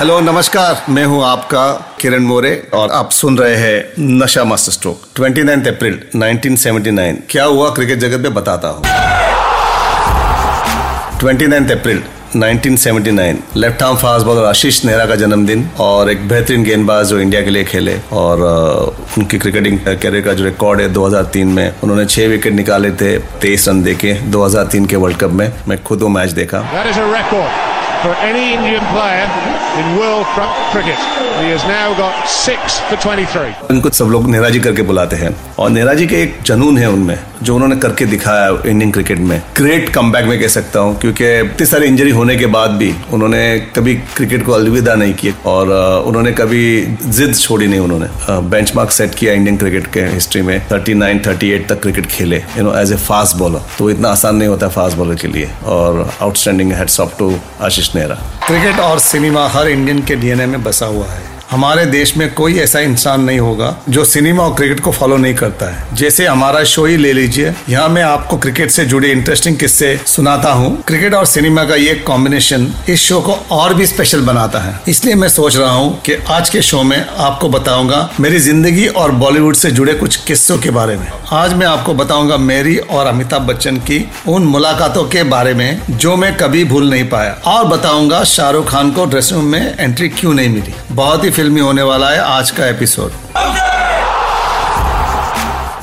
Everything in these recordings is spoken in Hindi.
हेलो नमस्कार, मैं हूं आपका किरण मोरे और आप सुन रहे हैं नशा मास्टरस्ट्रोक। 29 अप्रैल 1979 क्या हुआ क्रिकेट जगत में बताता हूं। 29 April 1979 left arm fast bowler Ashish Nehra का जन्मदिन और एक बेहतरीन गेंदबाज जो इंडिया के लिए खेले और उनकी क्रिकेटिंग कैरियर का जो रिकॉर्ड है 2003 में उन्होंने 6 विकेट निकाले थे, 23 रन देके 2003 के वर्ल्ड कप में। मैं खुद वो मैच देखा। For any Indian player in world cricket, he has now got 6 for 23. उनको सब लोग नेहरा जी करके बुलाते हैं और नेहरा जी के एक जुनून है उनमें जो उन्होंने करके दिखाया इंडियन क्रिकेट में। ग्रेट कमबैक मैं कह सकता हूँ क्योंकि इतनी सारी इंजरी होने के बाद भी उन्होंने कभी क्रिकेट को अलविदा नहीं किया और उन्होंने कभी जिद छोड़ी नहीं। उन्होंने बेंचमार्क सेट किया इंडियन क्रिकेट के हिस्ट्री में। 39 38 तक क्रिकेट खेले एज ए फास्ट बॉलर, तो इतना आसान नहीं होता फास्ट बॉलर के लिए। और outstanding hats off to Ashish Nehra. Cricket और सिनेमा हर इंडियन के डीएनए में बसा हुआ है। हमारे देश में कोई ऐसा इंसान नहीं होगा जो सिनेमा और क्रिकेट को फॉलो नहीं करता है। जैसे हमारा शो ही ले लीजिए, यहाँ मैं आपको क्रिकेट से जुड़े इंटरेस्टिंग किस्से सुनाता हूँ। क्रिकेट और सिनेमा का ये कॉम्बिनेशन इस शो को और भी स्पेशल बनाता है। इसलिए मैं सोच रहा हूँ कि आज के शो में आपको बताऊंगा मेरी जिंदगी और बॉलीवुड से जुड़े कुछ किस्सों के बारे में। आज मैं आपको बताऊंगा मेरी और अमिताभ बच्चन की उन मुलाकातों के बारे में जो मैं कभी भूल नहीं पाया और बताऊंगा शाहरुख खान को ड्रेसिंग रूम में एंट्री क्यों नहीं मिली। बहुत ही फिल्मी होने वाला है आज का एपिसोड।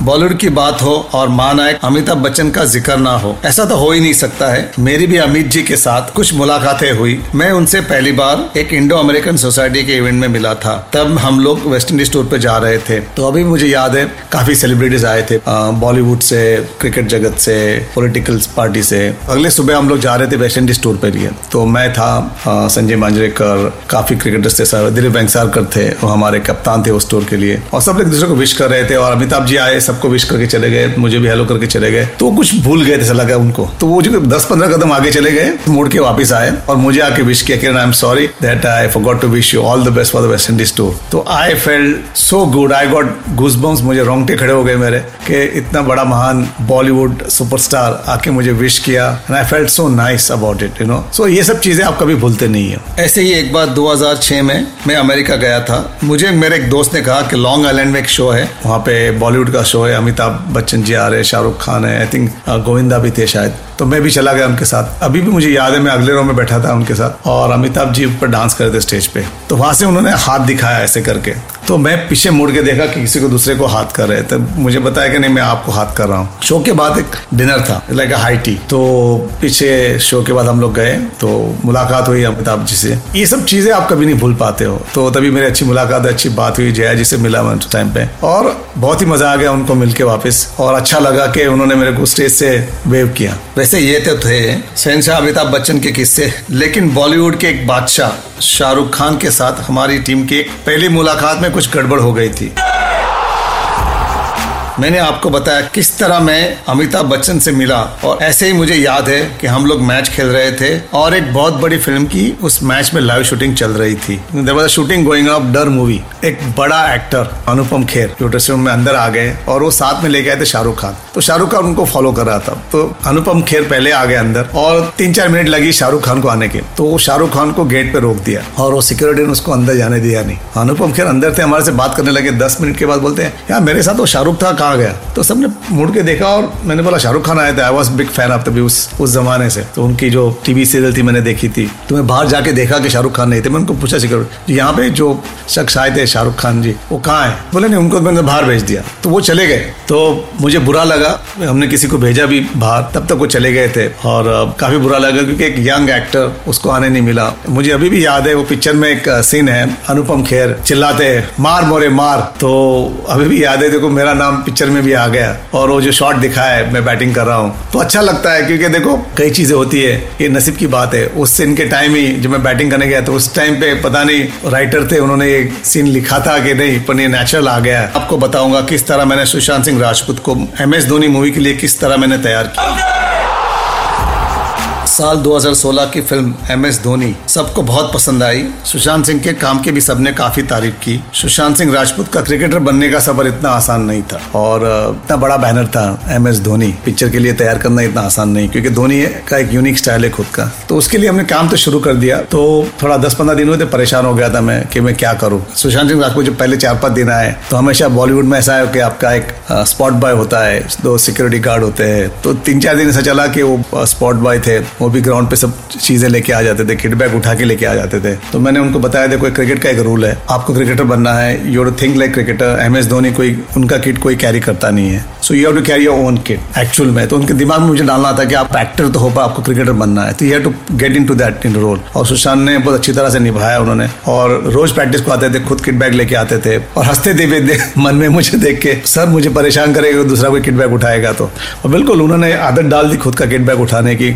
बॉलीवुड की बात हो और महानायक अमिताभ बच्चन का जिक्र ना हो, ऐसा तो हो ही नहीं सकता है। मेरी भी अमित जी के साथ कुछ मुलाकातें हुई। मैं उनसे पहली बार एक इंडो अमेरिकन सोसाइटी के इवेंट में मिला था, तब हम लोग वेस्ट इंडीज टूर पे जा रहे थे। तो अभी मुझे याद है काफी सेलिब्रिटीज आए थे बॉलीवुड से, क्रिकेट जगत से, पॉलिटिकल पार्टी से। अगले सुबह हम लोग जा रहे थे वेस्ट इंडीज टूर पे लिए। तो मैं था, संजय मांजरेकर, काफी क्रिकेटर्स थे, दिलीप वेंगसरकर थे, वो हमारे कप्तान थे उस टूर के लिए। और सब लोग दूसरे को विश कर रहे थे और अमिताभ जी आए, सबको विश करके चले गए, मुझे भी हेलो करके चले गए। तो कुछ भूल गए थे लगा उनको, तो वो जो 10-15 कदम आगे चले गए, मुड़ के वापस आए और मुझे आके विश किया कि I am sorry that I forgot to wish you all the best for the West Indies tour. तो I felt so good, I got goosebumps, मुझे रोंगटे खड़े हो गए मेरे कि इतना बड़ा महान बॉलीवुड सुपरस्टार आके मुझे विश किया and I felt so nice about it, you know. So ये सब चीजें आप कभी भूलते नहीं है। ऐसे ही एक बार 2006 में मैं अमेरिका गया था। मुझे मेरे एक दोस्त ने कहा कि लॉन्ग आइलैंड में एक शो है, वहाँ पे बॉलीवुड का शो है, अमिताभ बच्चन जी आ रहे, शाहरुख खान है, आई थिंक गोविंदा भी थे शायद। तो मैं भी चला गया उनके साथ। अभी भी मुझे याद है मैं अगले रो में बैठा था उनके साथ और अमिताभ जी ऊपर डांस कर रहे थे स्टेज पे। तो वहाँ से उन्होंने हाथ दिखाया ऐसे करके, तो मैं पीछे मुड़ के देखा कि किसी को दूसरे को हाथ कर रहे, तब मुझे बताया कि नहीं मैं आपको हाथ कर रहा हूँ। शो के बाद एक डिनर था, लाइक अ हाई टी। तो पीछे शो के बाद हम लोग गए तो मुलाकात हुई अमिताभ जी से। ये सब चीज़ें आप कभी नहीं भूल पाते हो। तो तभी मेरी अच्छी मुलाकात, अच्छी बात हुई, जया जी से मिला मैं उस टाइम पे और बहुत ही मज़ा आ गया उनको मिल के वापस और अच्छा लगा कि उन्होंने मेरे को स्टेज से वेव किया। वैसे ये तो थे शहंशाह अमिताभ बच्चन के किस्से, लेकिन बॉलीवुड के एक बादशाह शाहरुख खान के साथ हमारी टीम की पहली मुलाकात में कुछ गड़बड़ हो गई थी। मैंने आपको बताया किस तरह मैं अमिताभ बच्चन से मिला और ऐसे ही मुझे याद है कि हम लोग मैच खेल रहे थे और एक बहुत बड़ी फिल्म की उस मैच में लाइव शूटिंग चल रही थी। There was a shooting going on of Darr movie. एक बड़ा actor Anupam Kher dressing room में अंदर आ गए और वो साथ में लेके आए थे शाहरुख खान। तो शाहरुख खान उनको फॉलो कर रहा था, तो अनुपम खेर पहले आ गए अंदर और 3-4 मिनट लगी शाहरुख खान को आने के। तो शाहरुख खान को गेट पे रोक दिया और वो सिक्योरिटी ने उसको अंदर जाने दिया नहीं। अनुपम खेर अंदर थे, हमारे से बात करने लगे। 10 मिनट के बाद बोलते हैं यार मेरे साथ वो शाहरुख था, आ गया, तो सबने मुड़ के देखा और मैंने बोला शाहरुख खान आए थे। I was big fan of तभी उस जमाने से, तो उनकी जो टीवी सीरियल थी मैंने देखी थी। तो मैं बाहर जाके देखा कि शाहरुख खान नहीं थे। मैं उनको पूछा सिक्योरिटी, यहाँ पे जो शख्स आए थे शाहरुख खान जी वो कहाँ है? बोले नहीं, उनको मैंने बाहर भेज दिया। तो वो चले गए, तो मुझे बुरा लगा। हमने किसी को भेजा भी बाहर, तब तक वो चले गए थे और काफी बुरा लगा क्योंकि एक यंग एक्टर उसको आने नहीं मिला। मुझे अभी भी याद है वो पिक्चर में एक सीन है, अनुपम खेर चिल्लाते हैं मार मोरे मार, तो अभी भी याद है। देखो मेरा नाम पिक्चर में भी आ गया और वो जो शॉट दिखाया है मैं बैटिंग कर रहा हूँ, तो अच्छा लगता है क्योंकि देखो कई चीजें होती है, ये नसीब की बात है। उस सीन के टाइम ही जब मैं बैटिंग करने गया तो उस टाइम पे पता नहीं राइटर थे, उन्होंने एक सीन लिखा था कि नहीं, पर ये नेचुरल आ गया। आपको बताऊंगा किस तरह मैंने सुशांत सिंह राजपूत को एमएस धोनी मूवी के लिए किस तरह मैंने तैयार किया। साल 2016 की फिल्म एमएस धोनी सबको बहुत पसंद आई। सुशांत सिंह के काम की भी सबने काफी तारीफ की। सुशांत सिंह राजपूत का क्रिकेटर बनने का सफर इतना आसान नहीं था और इतना बड़ा बैनर था एमएस धोनी पिक्चर के लिए तैयार करना इतना आसान नहीं, क्योंकि धोनी का एक यूनिक स्टाइल है खुद का। तो उसके लिए हमने काम तो शुरू कर दिया। तो थोड़ा 10-15 दिन हुए थे, परेशान हो गया था मैं कि मैं क्या करूँ। सुशांत सिंह राजपूत जो पहले 4-5 दिन आए, तो हमेशा बॉलीवुड में ऐसा है कि आपका एक स्पॉट बॉय होता है, 2 सिक्योरिटी गार्ड होते हैं। तो 3-4 दिन ऐसा चला कि वो स्पॉट बॉय थे, वो भी ग्राउंड पे सब चीजें लेके आ जाते थे, किट बैग उठा के लेके आ जाते थे। तो मैंने उनको बताया देखो क्रिकेट का एक रूल है, आपको क्रिकेटर बनना है, you have to think like cricketer. MS Dhoni कोई उनका किट कोई कैरी करता नहीं है, so you have to carry your own kit actual में। तो उनके दिमाग में मुझे डालना था कि आप एक्टर तो हो पर आपको क्रिकेटर बनना है, तो you have to get into that in role. और सुशांत ने बहुत अच्छी तरह से निभाया उन्होंने, और रोज प्रैक्टिस को आते थे, खुद किट बैग लेके आते थे और हंसते थे मन में मुझे देख के, सर मुझे परेशान करेगा दूसरा कोई किट बैग उठाएगा तो। और बिल्कुल उन्होंने आदत डाल दी खुद का किट बैग उठाने की।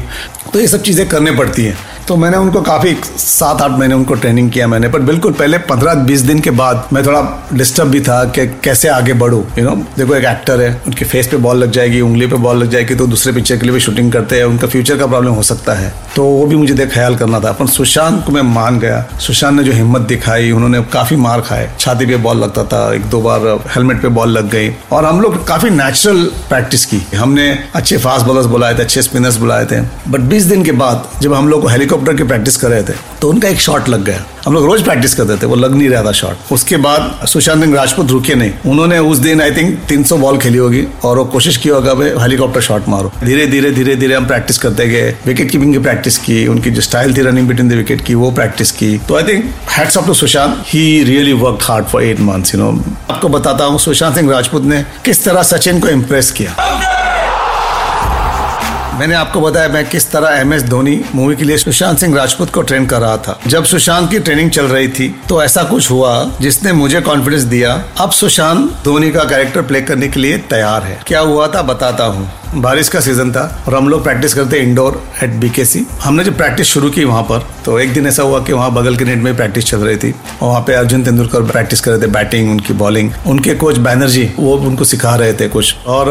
तो ये सब चीज़ें करने पड़ती हैं। तो मैंने उनको काफ़ी 7-8 महीने उनको ट्रेनिंग किया मैंने, पर बिल्कुल पहले 15-20 दिन के बाद मैं थोड़ा डिस्टर्ब भी था कि कैसे आगे बढ़ूँ। यू नो, देखो एक एक्टर है, उनके फेस पे बॉल लग जाएगी, उंगली पे बॉल लग जाएगी, तो दूसरे पिक्चर के लिए भी शूटिंग करते हैं, उनका फ्यूचर का प्रॉब्लम हो सकता है। तो वो भी मुझे ख्याल करना था, पर सुशांत को मैं मान गया। सुशांत ने जो हिम्मत दिखाई, उन्होंने काफ़ी मार खाए, छाती पे बॉल लगता था, 1-2 बार हेलमेट पे बॉल लग गई, और हम लोग काफ़ी नेचुरल प्रैक्टिस की। हमने अच्छे फास्ट बॉलर्स बुलाए थे, अच्छे स्पिनर्स बुलाए थे। बट 20 दिन के बाद जब हम लोग हेलीकॉप्टर की प्रैक्टिस कर रहे थे, तो उनका एक शॉट लग गया। हम लोग रोज प्रैक्टिस करते थे, वो लग नहीं रहा था शॉट। उसके बाद सुशांत सिंह राजपूत रुके नहीं, उन्होंने उस दिन आई थिंक 300 बॉल खेली होगी और वो कोशिश की होगा भाई हेलीकॉप्टर शॉट मारो। धीरे धीरे हम प्रैक्टिस करते गए, विकेट कीपिंग की प्रैक्टिस की, उनकी जो स्टाइल थी रनिंग बिटवीन द विकेट की वो प्रैक्टिस की। तो I think hats off to Sushant, he really work hard for 8 months। You know, आपको बताता हूँ सुशांत सिंह राजपूत ने किस तरह सचिन को इम्प्रेस किया। मैंने आपको बताया मैं किस तरह एमएस धोनी मूवी के लिए सुशांत सिंह राजपूत को ट्रेन कर रहा था। जब सुशांत की ट्रेनिंग चल रही थी तो ऐसा कुछ हुआ जिसने मुझे कॉन्फिडेंस दिया, अब सुशांत धोनी का कैरेक्टर प्ले करने के लिए तैयार है। क्या हुआ था बताता हूँ। बारिश का सीजन था और हम लोग प्रैक्टिस करते इंडोर एट बीकेसी। हमने जब प्रैक्टिस शुरू की वहाँ पर, तो एक दिन ऐसा हुआ कि वहाँ बगल के नेट में प्रैक्टिस चल रही थी और वहाँ पे अर्जुन तेंदुलकर प्रैक्टिस कर रहे थे, बैटिंग उनकी, बॉलिंग उनके कोच बैनर्जी वो उनको सिखा रहे थे कुछ। और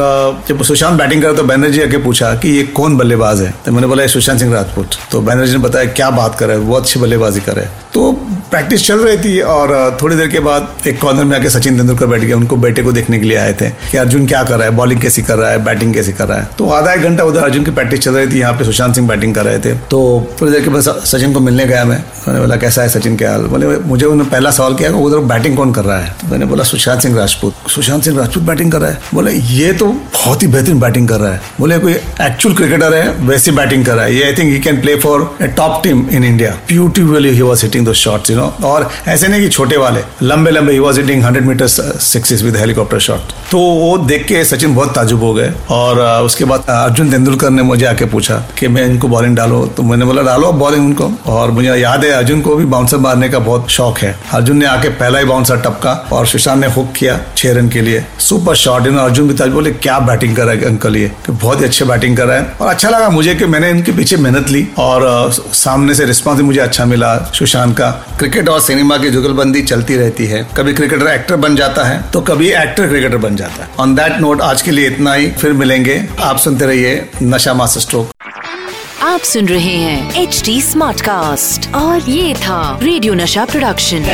जब सुशांत बैटिंग कर रहे तो बैनर्जी आके पूछा कि ये कौन बल्लेबाज है, तो मैंने बोला सुशांत सिंह राजपूत। तो बैनर्जी ने बताया क्या बात कर रहे हैं, बहुत अच्छी बल्लेबाजी कर रहे हैं। तो प्रैक्टिस चल रही थी और थोड़ी देर के बाद एक कॉर्नर में आके सचिन तेंदुलकर बैठ गए। उनको बेटे को देखने के लिए आए थे कि अर्जुन क्या कर रहा है, बॉलिंग कैसी कर रहा है, बैटिंग कैसी कर रहा है। तो आधा एक घंटा उधर अर्जुन की प्रैक्टिस चल रही थी, यहाँ पे सुशांत सिंह बैटिंग कर रहे थे। तो थोड़ी देर के बाद सचिन को मिलने गया मैं, मैंने बोला कैसा है सचिन, क्या हाल। बोले मुझे उन्होंने पहला सवाल किया उधर बैटिंग कौन कर रहा है। मैंने बोला सुशांत सिंह राजपूत। सुशांत सिंह राजपूत बैटिंग कर रहा है। बोले ये तो बहुत ही बेहतरीन बैटिंग कर रहा है। बोले कोई एक्चुअल क्रिकेटर है वैसी बैटिंग कर रहा है, ये I think he can play for a top team in India. Beautifully he was hitting the shots, you know, और ऐसे नहीं कि छोटे वाले, लंबे लंबे, he was hitting 100 metres sixes with helicopter shot. तो वो देख के सचिन बहुत ताजुब हो गए। और उसके बाद अर्जुन तेंदुलकर ने मुझे आके पूछा कि मैं इनको बॉलिंग डालो, तो मैंने बोला डालो बॉलिंग उनको। और मुझे याद है अर्जुन को भी बाउंसर मारने का बहुत शौक है। अर्जुन ने आके पहला ही बाउंसर टपका और सुशांत ने हुक किया 6 रन के लिए, सुपर शॉट। अर्जुन भी ताजुब, बोले क्या बैटिंग कर रहा है अंकल, ये बहुत ही अच्छे बैटिंग कर रहा है। और अच्छा लगा मुझे कि मैंने इनके पीछे मेहनत ली और सामने से रिस्पॉन्स मुझे अच्छा मिला सुशांत का। क्रिकेट और सिनेमा की जुगलबंदी चलती रहती है, कभी क्रिकेटर एक्टर बन जाता है तो कभी एक्टर क्रिकेटर बन जाता है। ऑन दैट नोट आज के लिए इतना ही, फिर मिलेंगे। आप सुनते रहिए नशा मास्टरस्ट्रोक। आप सुन रहे हैं एचडी स्मार्टकास्ट और ये था रेडियो नशा प्रोडक्शन।